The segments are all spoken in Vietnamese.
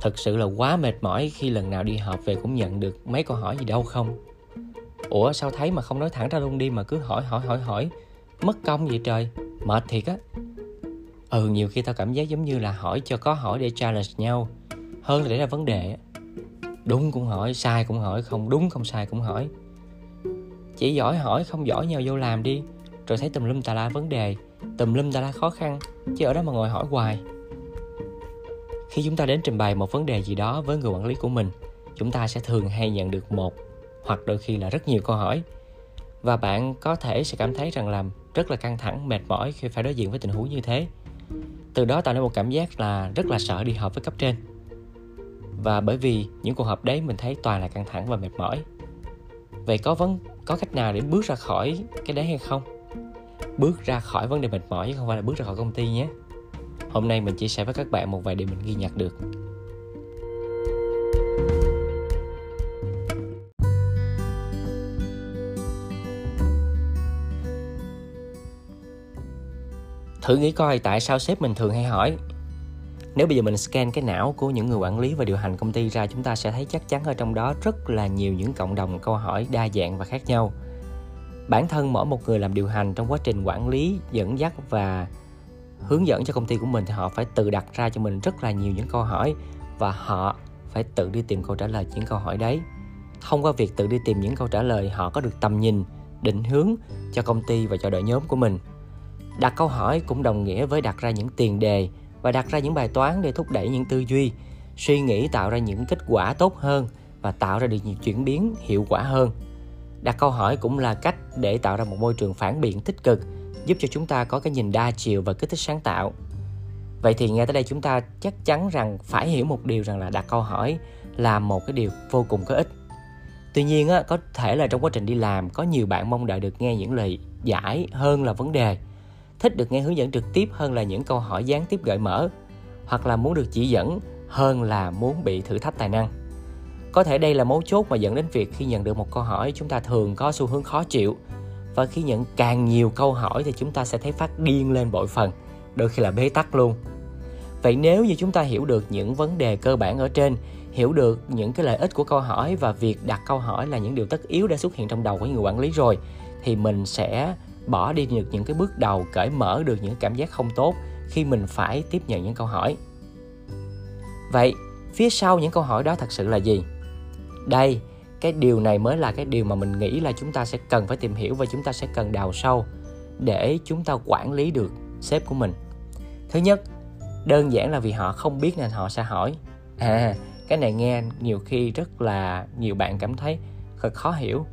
Thật sự là quá mệt mỏi khi lần nào đi họp về cũng nhận được mấy câu hỏi gì đâu không. Ủa sao thấy mà không nói thẳng ra luôn đi mà cứ hỏi. Mất công vậy trời, mệt thiệt á. Ừ, nhiều khi tao cảm giác giống như là hỏi cho có hỏi để challenge nhau hơn là để ra vấn đề. Đúng cũng hỏi, sai cũng hỏi, không đúng không sai cũng hỏi. Chỉ giỏi hỏi không giỏi nhau vô làm đi, rồi thấy tùm lum tà la vấn đề, tùm lum tà la khó khăn, chứ ở đó mà ngồi hỏi hoài. Khi chúng ta đến trình bày một vấn đề gì đó với người quản lý của mình, chúng ta sẽ thường hay nhận được một hoặc đôi khi là rất nhiều câu hỏi. Và bạn có thể sẽ cảm thấy rằng làm rất là căng thẳng, mệt mỏi khi phải đối diện với tình huống như thế. Từ đó tạo nên một cảm giác là rất là sợ đi họp với cấp trên. Và bởi vì những cuộc họp đấy mình thấy toàn là căng thẳng và mệt mỏi. Vậy có cách nào để bước ra khỏi cái đấy hay không? Bước ra khỏi vấn đề mệt mỏi chứ không phải là bước ra khỏi công ty nhé. Hôm nay mình chia sẻ với các bạn một vài điều mình ghi nhặt được. Thử nghĩ coi tại sao sếp mình thường hay hỏi. Nếu bây giờ mình scan cái não của những người quản lý và điều hành công ty ra, chúng ta sẽ thấy chắc chắn ở trong đó rất là nhiều những cộng đồng câu hỏi đa dạng và khác nhau. Bản thân mỗi một người làm điều hành trong quá trình quản lý, dẫn dắt và hướng dẫn cho công ty của mình thì họ phải tự đặt ra cho mình rất là nhiều những câu hỏi và họ phải tự đi tìm câu trả lời những câu hỏi đấy. Thông qua việc tự đi tìm những câu trả lời, họ có được tầm nhìn, định hướng cho công ty và cho đội nhóm của mình. Đặt câu hỏi cũng đồng nghĩa với đặt ra những tiền đề và đặt ra những bài toán để thúc đẩy những tư duy, suy nghĩ, tạo ra những kết quả tốt hơn và tạo ra được nhiều chuyển biến hiệu quả hơn. Đặt câu hỏi cũng là cách để tạo ra một môi trường phản biện tích cực, giúp cho chúng ta có cái nhìn đa chiều và kích thích sáng tạo. Vậy thì nghe tới đây chúng ta chắc chắn rằng phải hiểu một điều rằng là đặt câu hỏi là một cái điều vô cùng có ích. Tuy nhiên á, có thể là trong quá trình đi làm có nhiều bạn mong đợi được nghe những lời giải hơn là vấn đề, thích được nghe hướng dẫn trực tiếp hơn là những câu hỏi gián tiếp gợi mở, hoặc là muốn được chỉ dẫn hơn là muốn bị thử thách tài năng. Có thể đây là mấu chốt mà dẫn đến việc khi nhận được một câu hỏi chúng ta thường có xu hướng khó chịu, và khi nhận càng nhiều câu hỏi thì chúng ta sẽ thấy phát điên lên bội phần, đôi khi là bế tắc luôn. Vậy nếu như chúng ta hiểu được những vấn đề cơ bản ở trên, hiểu được những cái lợi ích của câu hỏi và việc đặt câu hỏi là những điều tất yếu đã xuất hiện trong đầu của người quản lý rồi, thì mình sẽ bỏ đi được những cái bước đầu, cởi mở được những cảm giác không tốt khi mình phải tiếp nhận những câu hỏi. Vậy phía sau những câu hỏi đó thật sự là gì? Đây, cái điều này mới là cái điều mà mình nghĩ là chúng ta sẽ cần phải tìm hiểu và chúng ta sẽ cần đào sâu để chúng ta quản lý được sếp của mình. Thứ nhất, đơn giản là vì họ không biết nên họ sẽ hỏi. Cái này nghe nhiều khi rất là nhiều bạn cảm thấy khó hiểu.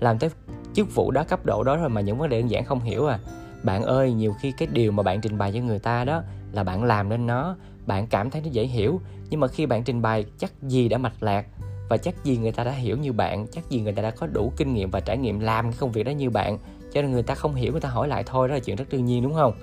Làm tới chức vụ đó, cấp độ đó rồi mà những vấn đề đơn giản không hiểu à. Bạn ơi, nhiều khi cái điều mà bạn trình bày cho người ta đó là bạn làm nên nó, bạn cảm thấy nó dễ hiểu, nhưng mà khi bạn trình bày chắc gì đã mạch lạc, và chắc gì người ta đã hiểu như bạn, chắc gì người ta đã có đủ kinh nghiệm và trải nghiệm làm cái công việc đó như bạn, cho nên người ta không hiểu, người ta hỏi lại thôi, đó là chuyện rất đương nhiên, đúng không?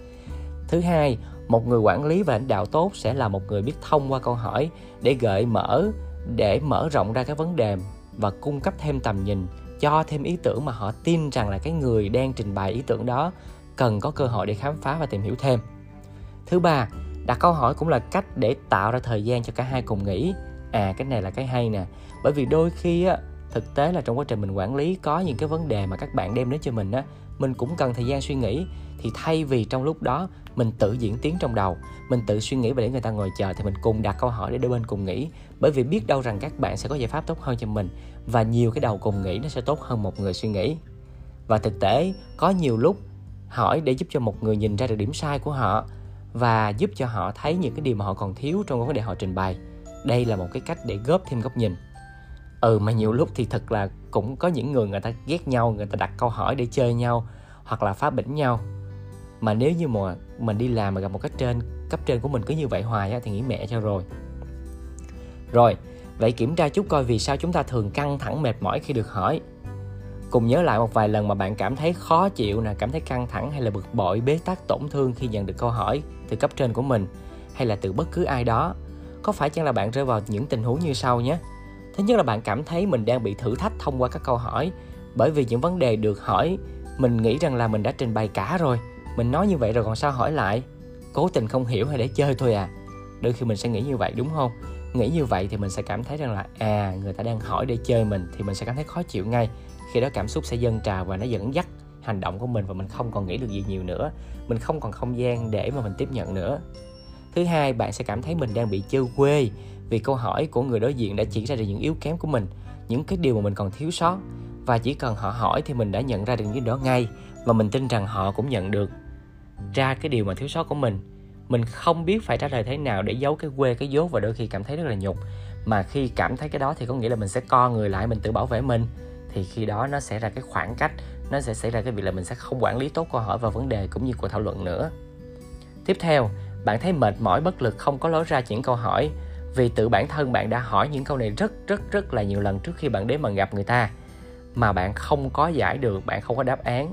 Thứ hai, một người quản lý và lãnh đạo tốt sẽ là một người biết thông qua câu hỏi để gợi mở, để mở rộng ra cái vấn đề và cung cấp thêm tầm nhìn, cho thêm ý tưởng mà họ tin rằng là cái người đang trình bày ý tưởng đó cần có cơ hội để khám phá và tìm hiểu thêm. Thứ ba, đặt câu hỏi cũng là cách để tạo ra thời gian cho cả hai cùng nghĩ. Cái này là cái hay nè. Bởi vì đôi khi á, thực tế là trong quá trình mình quản lý có những cái vấn đề mà các bạn đem đến cho mình á, mình cũng cần thời gian suy nghĩ. Thì thay vì trong lúc đó mình tự diễn tiến trong đầu, mình tự suy nghĩ và để người ta ngồi chờ, thì mình cùng đặt câu hỏi để đôi bên cùng nghĩ. Bởi vì biết đâu rằng các bạn sẽ có giải pháp tốt hơn cho mình, và nhiều cái đầu cùng nghĩ nó sẽ tốt hơn một người suy nghĩ. Và thực tế có nhiều lúc hỏi để giúp cho một người nhìn ra được điểm sai của họ và giúp cho họ thấy những cái điều mà họ còn thiếu trong vấn đề họ trình bày. Đây là một cái cách để góp thêm góc nhìn. Mà nhiều lúc thì thật là cũng có những người ta ghét nhau, người ta đặt câu hỏi để chơi nhau hoặc là phá bỉnh nhau. Mà nếu như mà mình đi làm mà gặp một cấp trên của mình cứ như vậy hoài á, thì nghĩ mẹ cho rồi. Rồi, vậy kiểm tra chút coi vì sao chúng ta thường căng thẳng mệt mỏi khi được hỏi. Cùng nhớ lại một vài lần mà bạn cảm thấy khó chịu nè, cảm thấy căng thẳng hay là bực bội, bế tắc, tổn thương khi nhận được câu hỏi từ cấp trên của mình hay là từ bất cứ ai đó. Có phải chăng là bạn rơi vào những tình huống như sau nhé? Thứ nhất là bạn cảm thấy mình đang bị thử thách thông qua các câu hỏi, bởi vì những vấn đề được hỏi mình nghĩ rằng là mình đã trình bày cả rồi, mình nói như vậy rồi còn sao hỏi lại, cố tình không hiểu hay để chơi thôi à. Đôi khi mình sẽ nghĩ như vậy, đúng không? Nghĩ như vậy thì mình sẽ cảm thấy rằng là người ta đang hỏi để chơi mình, thì mình sẽ cảm thấy khó chịu ngay. Khi đó cảm xúc sẽ dâng trào và nó dẫn dắt hành động của mình, và mình không còn nghĩ được gì nhiều nữa, mình không còn không gian để mà mình tiếp nhận nữa. Thứ hai, bạn sẽ cảm thấy mình đang bị chơi quê vì câu hỏi của người đối diện đã chỉ ra được những yếu kém của mình, những cái điều mà mình còn thiếu sót, và chỉ cần họ hỏi thì mình đã nhận ra được những đó ngay, và mình tin rằng họ cũng nhận được ra cái điều mà thiếu sót của mình. Mình không biết phải trả lời thế nào để giấu cái quê, cái dốt, và đôi khi cảm thấy rất là nhục. Mà khi cảm thấy cái đó thì có nghĩa là mình sẽ co người lại, mình tự bảo vệ mình. Thì khi đó nó sẽ ra cái khoảng cách, nó sẽ xảy ra cái việc là mình sẽ không quản lý tốt câu hỏi và vấn đề cũng như cuộc thảo luận nữa. Tiếp theo, bạn thấy mệt mỏi, bất lực, không có lối ra chuyển câu hỏi. Vì tự bản thân bạn đã hỏi những câu này rất là nhiều lần trước khi bạn đến mà gặp người ta, mà bạn không có giải được, bạn không có đáp án.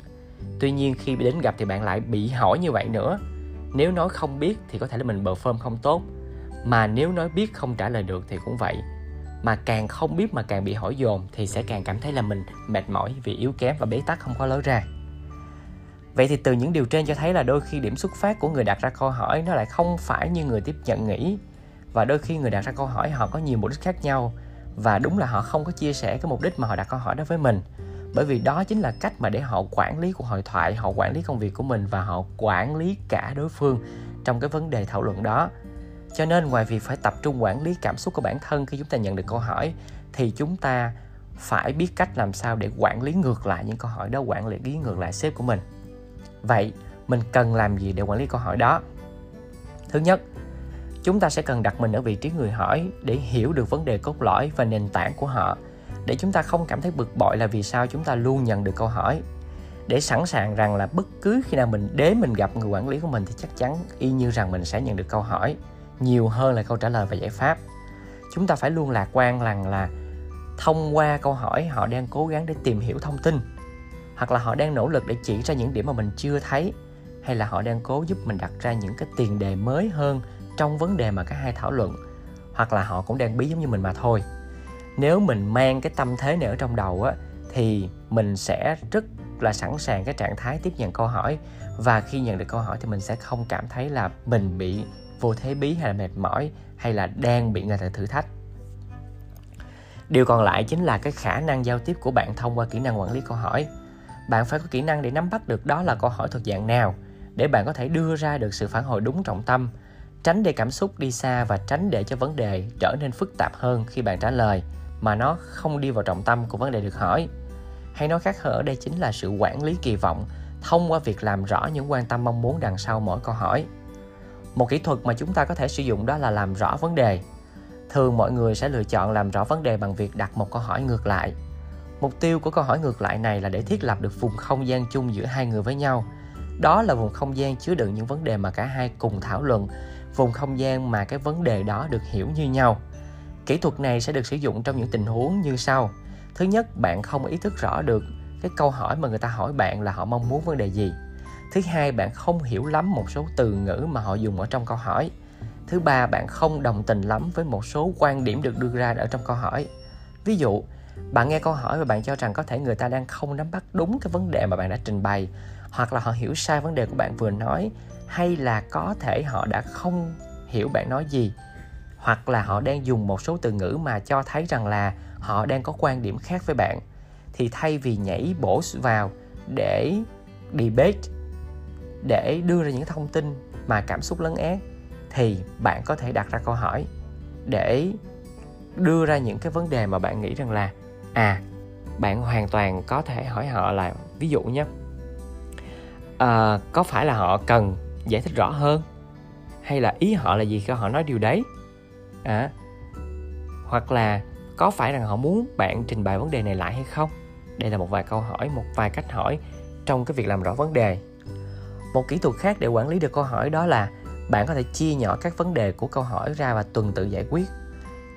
Tuy nhiên khi đến gặp thì bạn lại bị hỏi như vậy nữa. Nếu nói không biết thì có thể là mình perform không tốt, mà nếu nói biết không trả lời được thì cũng vậy. Mà càng không biết mà càng bị hỏi dồn thì sẽ càng cảm thấy là mình mệt mỏi vì yếu kém và bế tắc, không có lối ra. Vậy thì từ những điều trên cho thấy là đôi khi điểm xuất phát của người đặt ra câu hỏi nó lại không phải như người tiếp nhận nghĩ. Và đôi khi người đặt ra câu hỏi họ có nhiều mục đích khác nhau, và đúng là họ không có chia sẻ cái mục đích mà họ đặt câu hỏi đó với mình. Bởi vì đó chính là cách mà để họ quản lý cuộc hội thoại, họ quản lý công việc của mình, và họ quản lý cả đối phương trong cái vấn đề thảo luận đó. Cho nên ngoài việc phải tập trung quản lý cảm xúc của bản thân khi chúng ta nhận được câu hỏi, thì chúng ta phải biết cách làm sao để quản lý ngược lại những câu hỏi đó, quản lý ngược lại sếp của mình. Vậy mình cần làm gì để quản lý câu hỏi đó? Thứ nhất, chúng ta sẽ cần đặt mình ở vị trí người hỏi để hiểu được vấn đề cốt lõi và nền tảng của họ, để chúng ta không cảm thấy bực bội là vì sao chúng ta luôn nhận được câu hỏi, để sẵn sàng rằng là bất cứ khi nào mình gặp người quản lý của mình thì chắc chắn y như rằng mình sẽ nhận được câu hỏi nhiều hơn là câu trả lời và giải pháp. Chúng ta phải luôn lạc quan rằng là thông qua câu hỏi họ đang cố gắng để tìm hiểu thông tin, hoặc là họ đang nỗ lực để chỉ ra những điểm mà mình chưa thấy, hay là họ đang cố giúp mình đặt ra những cái tiền đề mới hơn trong vấn đề mà cả hai thảo luận, hoặc là họ cũng đang bí giống như mình mà thôi. Nếu mình mang cái tâm thế này ở trong đầu á, thì mình sẽ rất là sẵn sàng cái trạng thái tiếp nhận câu hỏi, và khi nhận được câu hỏi thì mình sẽ không cảm thấy là mình bị vô thế bí, hay là mệt mỏi, hay là đang bị người ta thử thách. Điều còn lại chính là cái khả năng giao tiếp của bạn thông qua kỹ năng quản lý câu hỏi. Bạn phải có kỹ năng để nắm bắt được đó là câu hỏi thuộc dạng nào, để bạn có thể đưa ra được sự phản hồi đúng trọng tâm, tránh để cảm xúc đi xa và tránh để cho vấn đề trở nên phức tạp hơn khi bạn trả lời mà nó không đi vào trọng tâm của vấn đề được hỏi. Hay nói khác hơn ở đây chính là sự quản lý kỳ vọng thông qua việc làm rõ những quan tâm mong muốn đằng sau mỗi câu hỏi. Một kỹ thuật mà chúng ta có thể sử dụng đó là làm rõ vấn đề. Thường mọi người sẽ lựa chọn làm rõ vấn đề bằng việc đặt một câu hỏi ngược lại. Mục tiêu của câu hỏi ngược lại này là để thiết lập được vùng không gian chung giữa hai người với nhau. Đó là vùng không gian chứa đựng những vấn đề mà cả hai cùng thảo luận, vùng không gian mà cái vấn đề đó được hiểu như nhau. Kỹ thuật này sẽ được sử dụng trong những tình huống như sau. Thứ nhất, bạn không ý thức rõ được cái câu hỏi mà người ta hỏi bạn là họ mong muốn vấn đề gì. Thứ hai, bạn không hiểu lắm một số từ ngữ mà họ dùng ở trong câu hỏi. Thứ ba, bạn không đồng tình lắm với một số quan điểm được đưa ra ở trong câu hỏi. Ví dụ, bạn nghe câu hỏi và bạn cho rằng có thể người ta đang không nắm bắt đúng cái vấn đề mà bạn đã trình bày, hoặc là họ hiểu sai vấn đề của bạn vừa nói, hay là có thể họ đã không hiểu bạn nói gì, hoặc là họ đang dùng một số từ ngữ mà cho thấy rằng là họ đang có quan điểm khác với bạn. Thì thay vì nhảy bổ vào để debate, để đưa ra những thông tin mà cảm xúc lấn át, thì bạn có thể đặt ra câu hỏi để đưa ra những cái vấn đề mà bạn nghĩ rằng là bạn hoàn toàn có thể hỏi họ là, ví dụ nhé, có phải là họ cần giải thích rõ hơn, hay là ý họ là gì khi họ nói điều đấy, hoặc là có phải rằng họ muốn bạn trình bày vấn đề này lại hay không. Đây là một vài câu hỏi, một vài cách hỏi trong cái việc làm rõ vấn đề. Một kỹ thuật khác để quản lý được câu hỏi đó là bạn có thể chia nhỏ các vấn đề của câu hỏi ra và tuần tự giải quyết.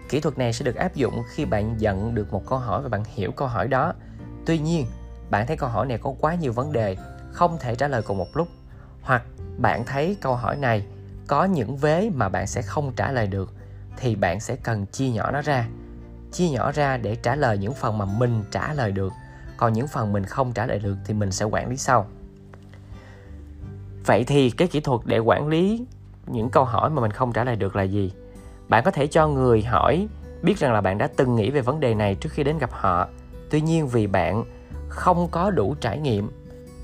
Kỹ thuật này sẽ được áp dụng khi bạn nhận được một câu hỏi và bạn hiểu câu hỏi đó. Tuy nhiên, bạn thấy câu hỏi này có quá nhiều vấn đề không thể trả lời cùng một lúc, hoặc bạn thấy câu hỏi này có những vế mà bạn sẽ không trả lời được, thì bạn sẽ cần chia nhỏ nó ra. Chia nhỏ ra để trả lời những phần mà mình trả lời được, còn những phần mình không trả lời được thì mình sẽ quản lý sau. Vậy thì cái kỹ thuật để quản lý những câu hỏi mà mình không trả lời được là gì? Bạn có thể cho người hỏi biết rằng là bạn đã từng nghĩ về vấn đề này trước khi đến gặp họ. Tuy nhiên vì bạn không có đủ trải nghiệm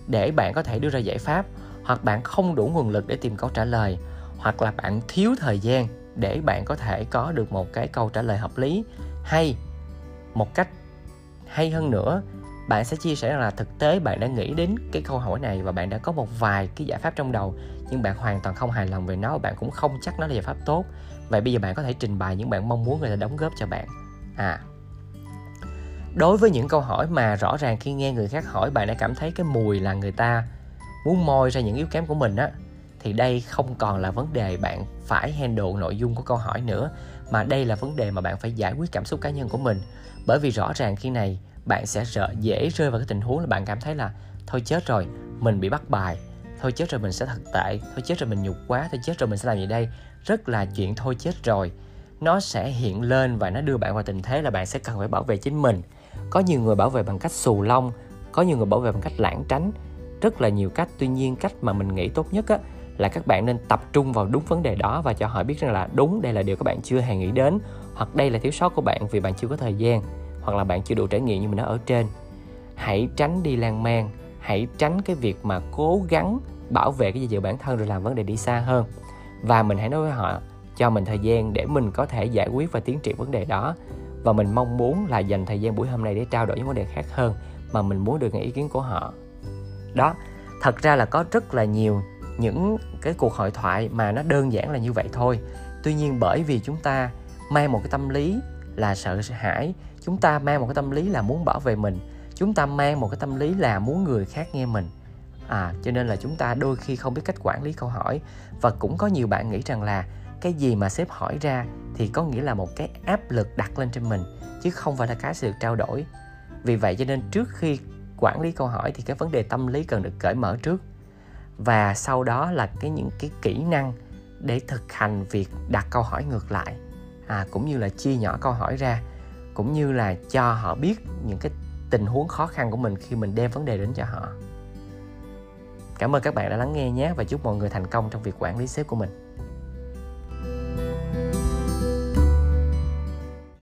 để bạn có thể đưa ra giải pháp, hoặc bạn không đủ nguồn lực để tìm câu trả lời, hoặc là bạn thiếu thời gian để bạn có thể có được một cái câu trả lời hợp lý, hay một cách hay hơn nữa, bạn sẽ chia sẻ rằng là thực tế bạn đã nghĩ đến cái câu hỏi này và bạn đã có một vài cái giải pháp trong đầu, nhưng bạn hoàn toàn không hài lòng về nó, bạn cũng không chắc nó là giải pháp tốt. Vậy bây giờ bạn có thể trình bày những bạn mong muốn người ta đóng góp cho bạn. Đối với những câu hỏi mà rõ ràng khi nghe người khác hỏi bạn đã cảm thấy cái mùi là người ta muốn moi ra những yếu kém của mình á, thì đây không còn là vấn đề bạn phải handle nội dung của câu hỏi nữa, mà đây là vấn đề mà bạn phải giải quyết cảm xúc cá nhân của mình. Bởi vì rõ ràng khi này bạn sẽ dễ rơi vào cái tình huống là bạn cảm thấy là thôi chết rồi, mình bị bắt bài, thôi chết rồi mình sẽ thật tệ, thôi chết rồi mình nhục quá, thôi chết rồi mình sẽ làm gì đây. Rất là chuyện thôi chết rồi nó sẽ hiện lên và nó đưa bạn vào tình thế là bạn sẽ cần phải bảo vệ chính mình. Có nhiều người bảo vệ bằng cách xù lông, có nhiều người bảo vệ bằng cách lảng tránh, rất là nhiều cách. Tuy nhiên cách mà mình nghĩ tốt nhất á, là các bạn nên tập trung vào đúng vấn đề đó và cho họ biết rằng là đúng, đây là điều các bạn chưa hề nghĩ đến, hoặc đây là thiếu sót của bạn vì bạn chưa có thời gian, hoặc là bạn chưa đủ trải nghiệm như mình nói ở trên. Hãy tránh đi lan man, hãy tránh cái việc mà cố gắng bảo vệ cái danh dự bản thân rồi làm vấn đề đi xa hơn. Và mình hãy nói với họ cho mình thời gian để mình có thể giải quyết và tiến triển vấn đề đó. Và mình mong muốn là dành thời gian buổi hôm nay để trao đổi những vấn đề khác hơn mà mình muốn được nghe ý kiến của họ. Đó, thật ra là có rất là nhiều những cái cuộc hội thoại mà nó đơn giản là như vậy thôi. Tuy nhiên bởi vì chúng ta mang một cái tâm lý là sợ hãi, chúng ta mang một cái tâm lý là muốn bảo vệ mình, chúng ta mang một cái tâm lý là muốn người khác nghe mình, cho nên là chúng ta đôi khi không biết cách quản lý câu hỏi. Và cũng có nhiều bạn nghĩ rằng là cái gì mà sếp hỏi ra thì có nghĩa là một cái áp lực đặt lên trên mình, chứ không phải là cái sự trao đổi. Vì vậy cho nên trước khi quản lý câu hỏi thì cái vấn đề tâm lý cần được cởi mở trước, và sau đó là những cái kỹ năng để thực hành việc đặt câu hỏi ngược lại, cũng như là chia nhỏ câu hỏi ra, cũng như là cho họ biết những cái tình huống khó khăn của mình khi mình đem vấn đề đến cho họ. Cảm ơn các bạn đã lắng nghe nhé, và chúc mọi người thành công trong việc quản lý sếp của mình.